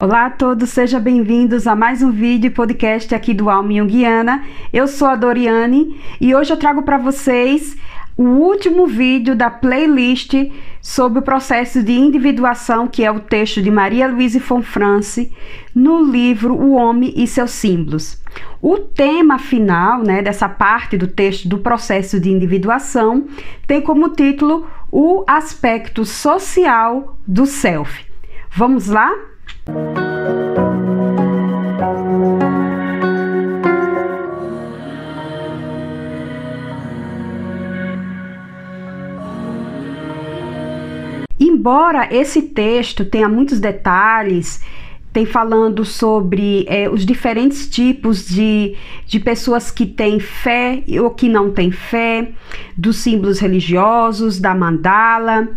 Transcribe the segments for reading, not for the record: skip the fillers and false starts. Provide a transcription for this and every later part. Olá a todos, sejam bem-vindos a mais um vídeo e podcast aqui do Almajunguiana. Eu sou a Doriane e hoje eu trago para vocês o último vídeo da playlist sobre o processo de individuação, que é o texto de Marie-Louise von Franz no livro O Homem e Seus Símbolos. O tema final, né, dessa parte do texto do processo de individuação tem como título O Aspecto Social do Self. Vamos lá? Embora esse texto tenha muitos detalhes, tem falando sobre os diferentes tipos de pessoas que têm fé ou que não têm fé, dos símbolos religiosos, da mandala,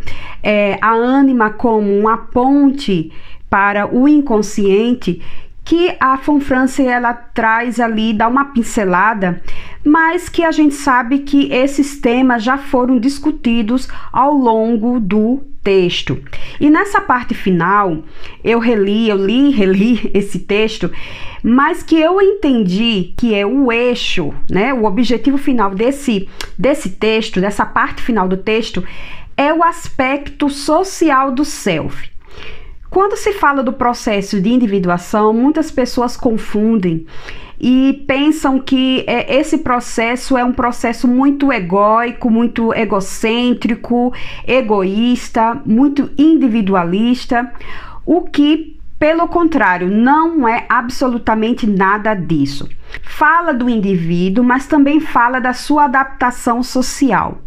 a ânima como uma ponte para o inconsciente, que a von Franz ela traz ali, dá uma pincelada, mas que a gente sabe que esses temas já foram discutidos ao longo do texto. E nessa parte final, eu reli esse texto, mas que eu entendi que é o eixo, né, o objetivo final desse texto, dessa parte final do texto, é o aspecto social do self. Quando se fala do processo de individuação, muitas pessoas confundem e pensam que esse processo é um processo muito egóico, muito egocêntrico, egoísta, muito individualista, o que, pelo contrário, não é absolutamente nada disso. Fala do indivíduo, mas também fala da sua adaptação social.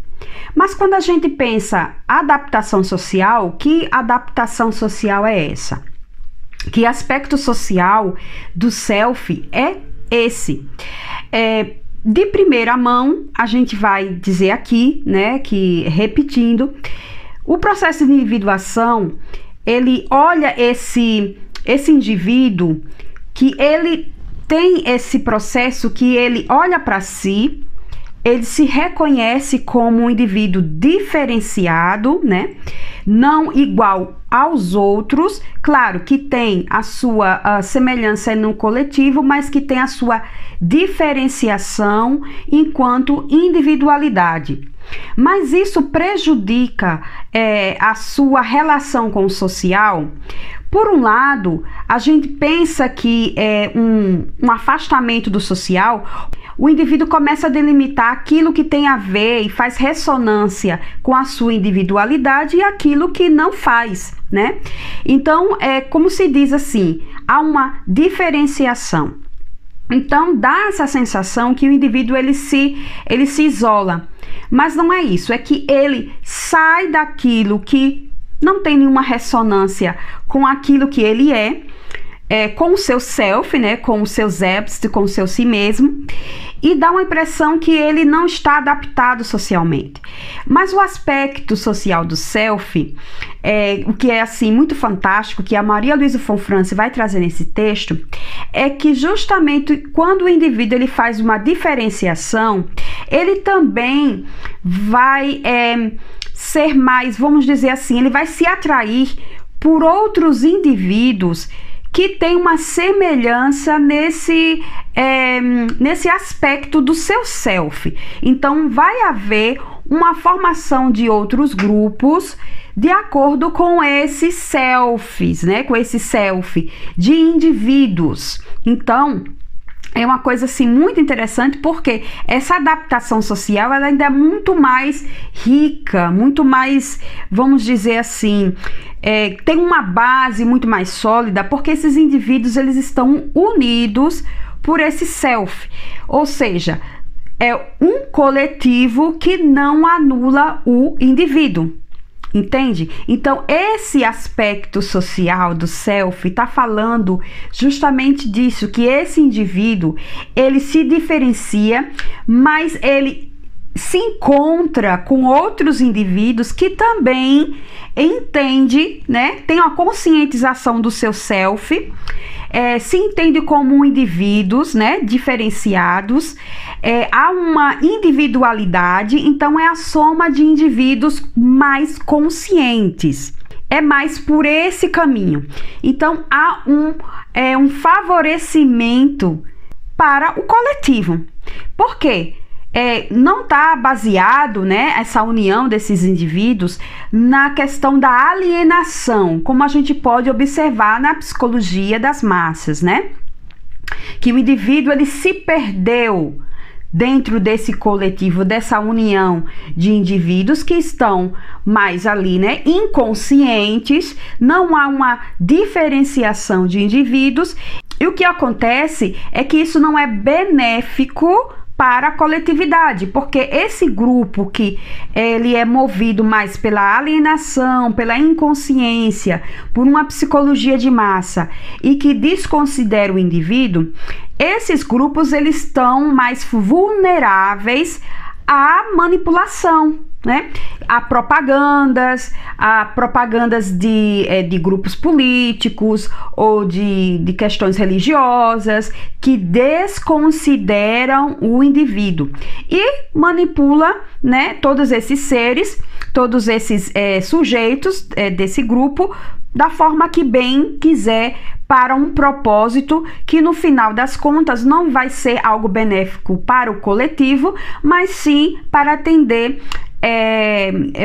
Mas quando a gente pensa adaptação social, que adaptação social é essa? Que aspecto social do self é esse? De primeira mão, a gente vai dizer aqui, né, que repetindo, o processo de individuação, ele olha esse indivíduo que ele tem esse processo que ele olha para si, ele se reconhece como um indivíduo diferenciado, né? Não igual aos outros, claro que tem a sua semelhança no coletivo, mas que tem a sua diferenciação enquanto individualidade. Mas isso prejudica a sua relação com o social. Por um lado, a gente pensa que é um afastamento do social. O indivíduo começa a delimitar aquilo que tem a ver e faz ressonância com a sua individualidade e aquilo que não faz, né? Então, é como se diz assim, há uma diferenciação. Então, dá essa sensação que o indivíduo ele se isola. Mas não é isso, é que ele sai daquilo que não tem nenhuma ressonância com aquilo que ele é. Com o seu self, né, com os seus selbst, com o seu si mesmo, e dá uma impressão que ele não está adaptado socialmente. Mas o aspecto social do self, o que é assim muito fantástico, que a Marie-Louise von Franz vai trazer nesse texto, é que justamente quando o indivíduo ele faz uma diferenciação, ele também vai ser mais, vamos dizer assim, ele vai se atrair por outros indivíduos que tem uma semelhança nesse aspecto do seu self. Então, vai haver uma formação de outros grupos de acordo com esses selfies, né? Com esse self de indivíduos. Então, é uma coisa assim muito interessante, porque essa adaptação social ela ainda é muito mais rica, muito mais, vamos dizer assim, tem uma base muito mais sólida, porque esses indivíduos eles estão unidos por esse self, ou seja, é um coletivo que não anula o indivíduo. Entende? Então, esse aspecto social do self está falando justamente disso, que esse indivíduo, ele se diferencia, mas ele se encontra com outros indivíduos que também entende, né? Tem uma conscientização do seu self, se entende como indivíduos, né? Diferenciados, há uma individualidade, então é a soma de indivíduos mais conscientes. é mais por esse caminho. Então, há um favorecimento para o coletivo. Por quê? Não está baseado, né, essa união desses indivíduos na questão da alienação, como a gente pode observar na psicologia das massas, né? Que o indivíduo ele se perdeu dentro desse coletivo, dessa união de indivíduos que estão mais ali, né, inconscientes, não há uma diferenciação de indivíduos, e o que acontece é que isso não é benéfico para a coletividade, porque esse grupo que ele é movido mais pela alienação, pela inconsciência, por uma psicologia de massa e que desconsidera o indivíduo, esses grupos eles estão mais vulneráveis à manipulação, né? A propagandas de grupos políticos ou de questões religiosas que desconsideram o indivíduo e manipula, né, todos esses seres, todos esses sujeitos desse grupo da forma que bem quiser para um propósito que no final das contas não vai ser algo benéfico para o coletivo, mas sim para atender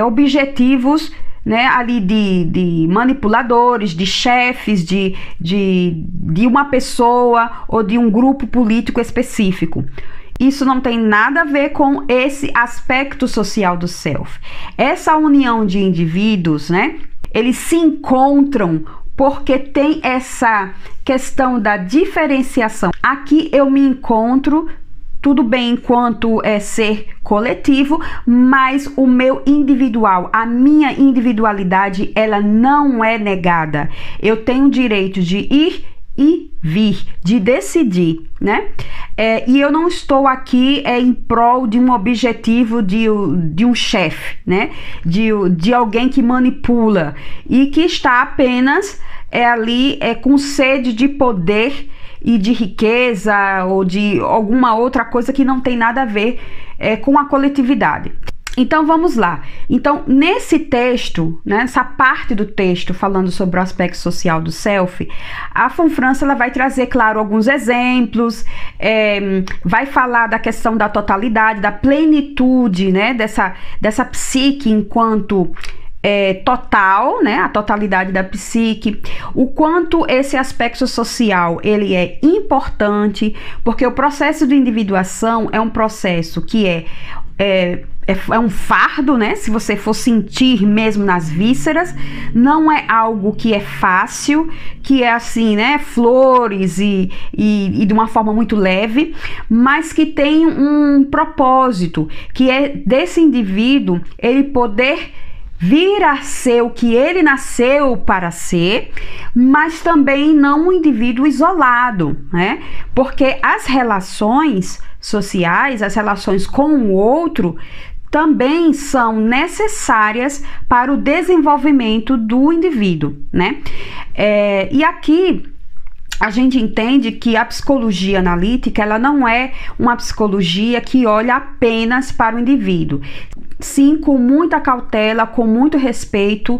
objetivos, né, ali de manipuladores, de chefes, de uma pessoa ou de um grupo político específico. Isso não tem nada a ver com esse aspecto social do self. Essa união de indivíduos, né, eles se encontram porque tem essa questão da diferenciação. Aqui eu me encontro, tudo bem enquanto ser coletivo, mas o meu individual, a minha individualidade, ela não é negada. Eu tenho o direito de ir e vir, de decidir, né? E eu não estou aqui em prol de um objetivo de um chefe, né? De alguém que manipula e que está apenas ali com sede de poder e de riqueza ou de alguma outra coisa que não tem nada a ver com a coletividade. Então vamos lá. Então nesse texto, né, nessa parte do texto falando sobre o aspecto social do self, a von Franz ela vai trazer, claro, alguns exemplos, vai falar da questão da totalidade, da plenitude, né, dessa psique enquanto total, né, a totalidade da psique, o quanto esse aspecto social ele é importante, porque o processo de individuação é um processo que é um fardo, né, se você for sentir mesmo nas vísceras, não é algo que é fácil, que é assim, né, flores e de uma forma muito leve, mas que tem um propósito, que é desse indivíduo ele poder vir a ser o que ele nasceu para ser, mas também não um indivíduo isolado, né? Porque as relações sociais, as relações com o outro, também são necessárias para o desenvolvimento do indivíduo, né? E aqui a gente entende que a psicologia analítica ela não é uma psicologia que olha apenas para o indivíduo. Sim, com muita cautela, com muito respeito,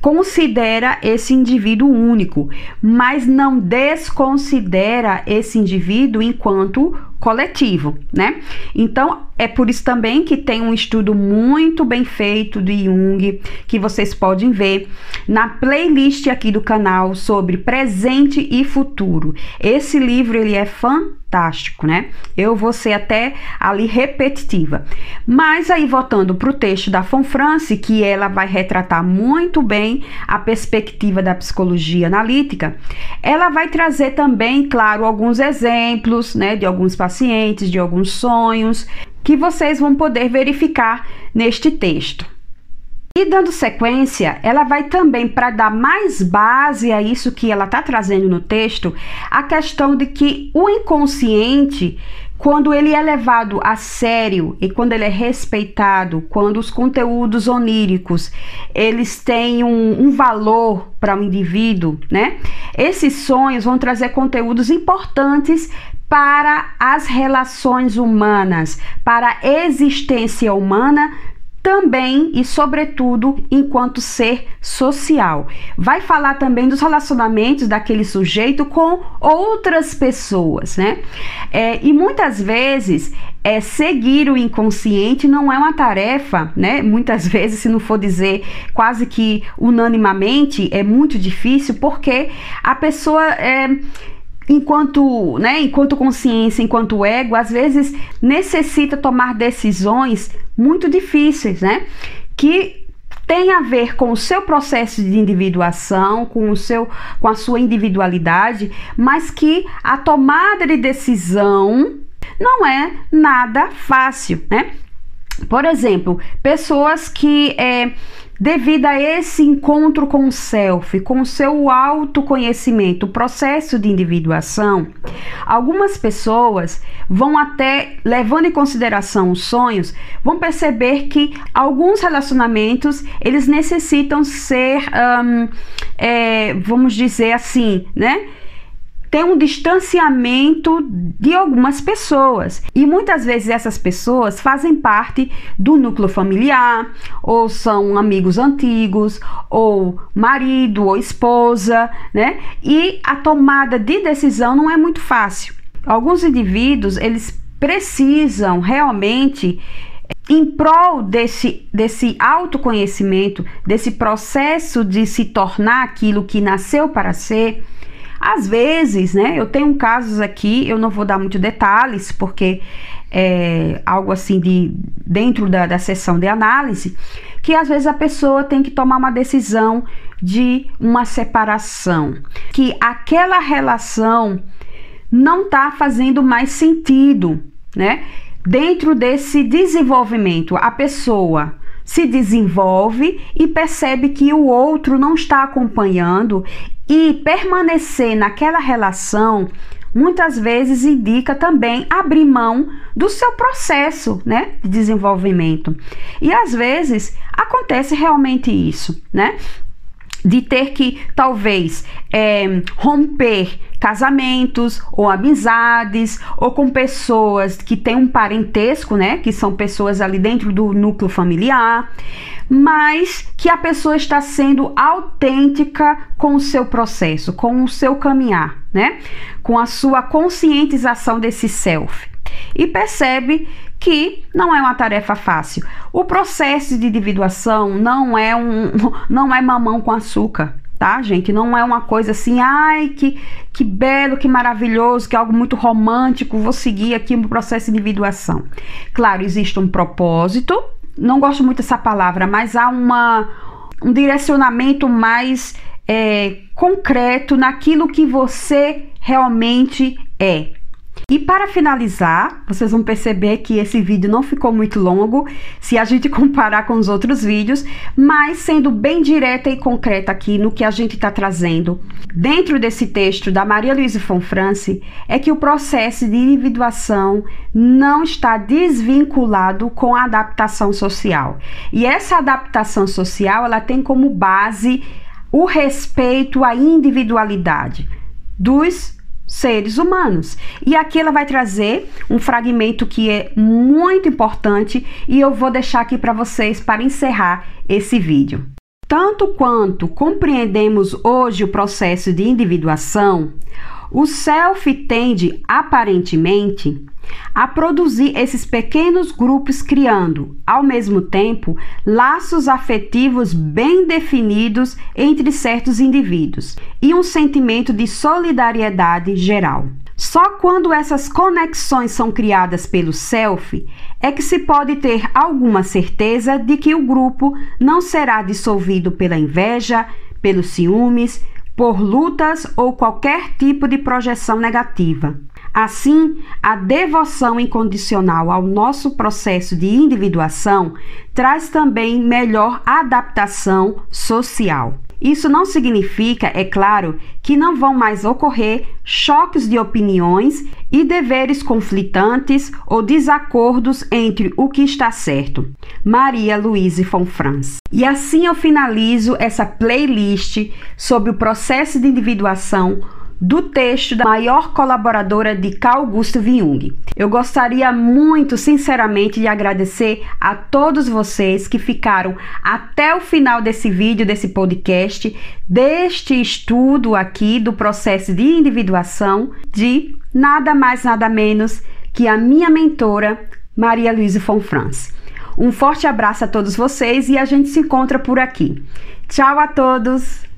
considera esse indivíduo único, mas não desconsidera esse indivíduo enquanto coletivo, né? Então, é por isso também que tem um estudo muito bem feito de Jung, que vocês podem ver na playlist aqui do canal sobre presente e futuro. Esse livro, ele é fantástico, né? Eu vou ser até ali repetitiva. Mas aí, voltando para o texto da von Franz, que ela vai retratar muito bem a perspectiva da psicologia analítica, ela vai trazer também, claro, alguns exemplos, né, de alguns pacientes, de alguns sonhos que vocês vão poder verificar neste texto. E dando sequência, ela vai também, para dar mais base a isso que ela está trazendo no texto, a questão de que o inconsciente, quando ele é levado a sério e quando ele é respeitado, quando os conteúdos oníricos eles têm um valor para o indivíduo, né? Esses sonhos vão trazer conteúdos importantes para as relações humanas, para a existência humana também e sobretudo enquanto ser social. Vai falar também dos relacionamentos daquele sujeito com outras pessoas, né? E muitas vezes seguir o inconsciente não é uma tarefa, né? Muitas vezes, se não for dizer quase que unanimamente, é muito difícil, porque a pessoa enquanto, né, enquanto consciência, enquanto ego, às vezes necessita tomar decisões muito difíceis, né, que tem a ver com o seu processo de individuação, com a sua individualidade, mas que a tomada de decisão não é nada fácil, né? Por exemplo, pessoas que devido a esse encontro com o self, com o seu autoconhecimento, o processo de individuação, algumas pessoas vão até, levando em consideração os sonhos, vão perceber que alguns relacionamentos, eles necessitam ser, vamos dizer assim, né? Tem um distanciamento de algumas pessoas, e muitas vezes essas pessoas fazem parte do núcleo familiar, ou são amigos antigos, ou marido ou esposa, né? E a tomada de decisão não é muito fácil. Alguns indivíduos, eles precisam realmente, em prol desse autoconhecimento, desse processo de se tornar aquilo que nasceu para ser. Às vezes, né, eu tenho casos aqui, eu não vou dar muitos detalhes, porque é algo assim dentro da sessão de análise, que às vezes a pessoa tem que tomar uma decisão de uma separação, que aquela relação não está fazendo mais sentido, né? Dentro desse desenvolvimento, a pessoa se desenvolve e percebe que o outro não está acompanhando, e permanecer naquela relação muitas vezes indica também abrir mão do seu processo, né, de desenvolvimento. E às vezes acontece realmente isso, né? De ter que talvez romper casamentos ou amizades, ou com pessoas que têm um parentesco, né, que são pessoas ali dentro do núcleo familiar, mas que a pessoa está sendo autêntica com o seu processo, com o seu caminhar, né, com a sua conscientização desse self, e percebe que não é uma tarefa fácil. O processo de individuação não é mamão com açúcar, tá, gente? Não é uma coisa assim, ai, que belo, que maravilhoso, que é algo muito romântico, vou seguir aqui um processo de individuação. Claro, existe um propósito, não gosto muito dessa palavra, mas há um direcionamento mais concreto naquilo que você realmente é. E para finalizar, vocês vão perceber que esse vídeo não ficou muito longo, se a gente comparar com os outros vídeos, mas sendo bem direta e concreta aqui no que a gente está trazendo. Dentro desse texto da Marie-Louise von Franz, é que o processo de individuação não está desvinculado com a adaptação social. E essa adaptação social, ela tem como base o respeito à individualidade dos seres humanos. E aqui ela vai trazer um fragmento que é muito importante, e eu vou deixar aqui para vocês para encerrar esse vídeo. Tanto quanto compreendemos hoje o processo de individuação, o self tende, aparentemente, a produzir esses pequenos grupos, criando, ao mesmo tempo, laços afetivos bem definidos entre certos indivíduos e um sentimento de solidariedade geral. Só quando essas conexões são criadas pelo self é que se pode ter alguma certeza de que o grupo não será dissolvido pela inveja, pelos ciúmes, por lutas ou qualquer tipo de projeção negativa. Assim, a devoção incondicional ao nosso processo de individuação traz também melhor adaptação social. Isso não significa, é claro, que não vão mais ocorrer choques de opiniões e deveres conflitantes ou desacordos entre o que está certo. Marie-Louise von Franz. E assim eu finalizo essa playlist sobre o processo de individuação do texto da maior colaboradora de Carl Gustav Jung. Eu gostaria muito, sinceramente, de agradecer a todos vocês que ficaram até o final desse vídeo, desse podcast, deste estudo aqui do processo de individuação de nada mais, nada menos que a minha mentora, Marie-Louise von Franz. Um forte abraço a todos vocês e a gente se encontra por aqui. Tchau a todos!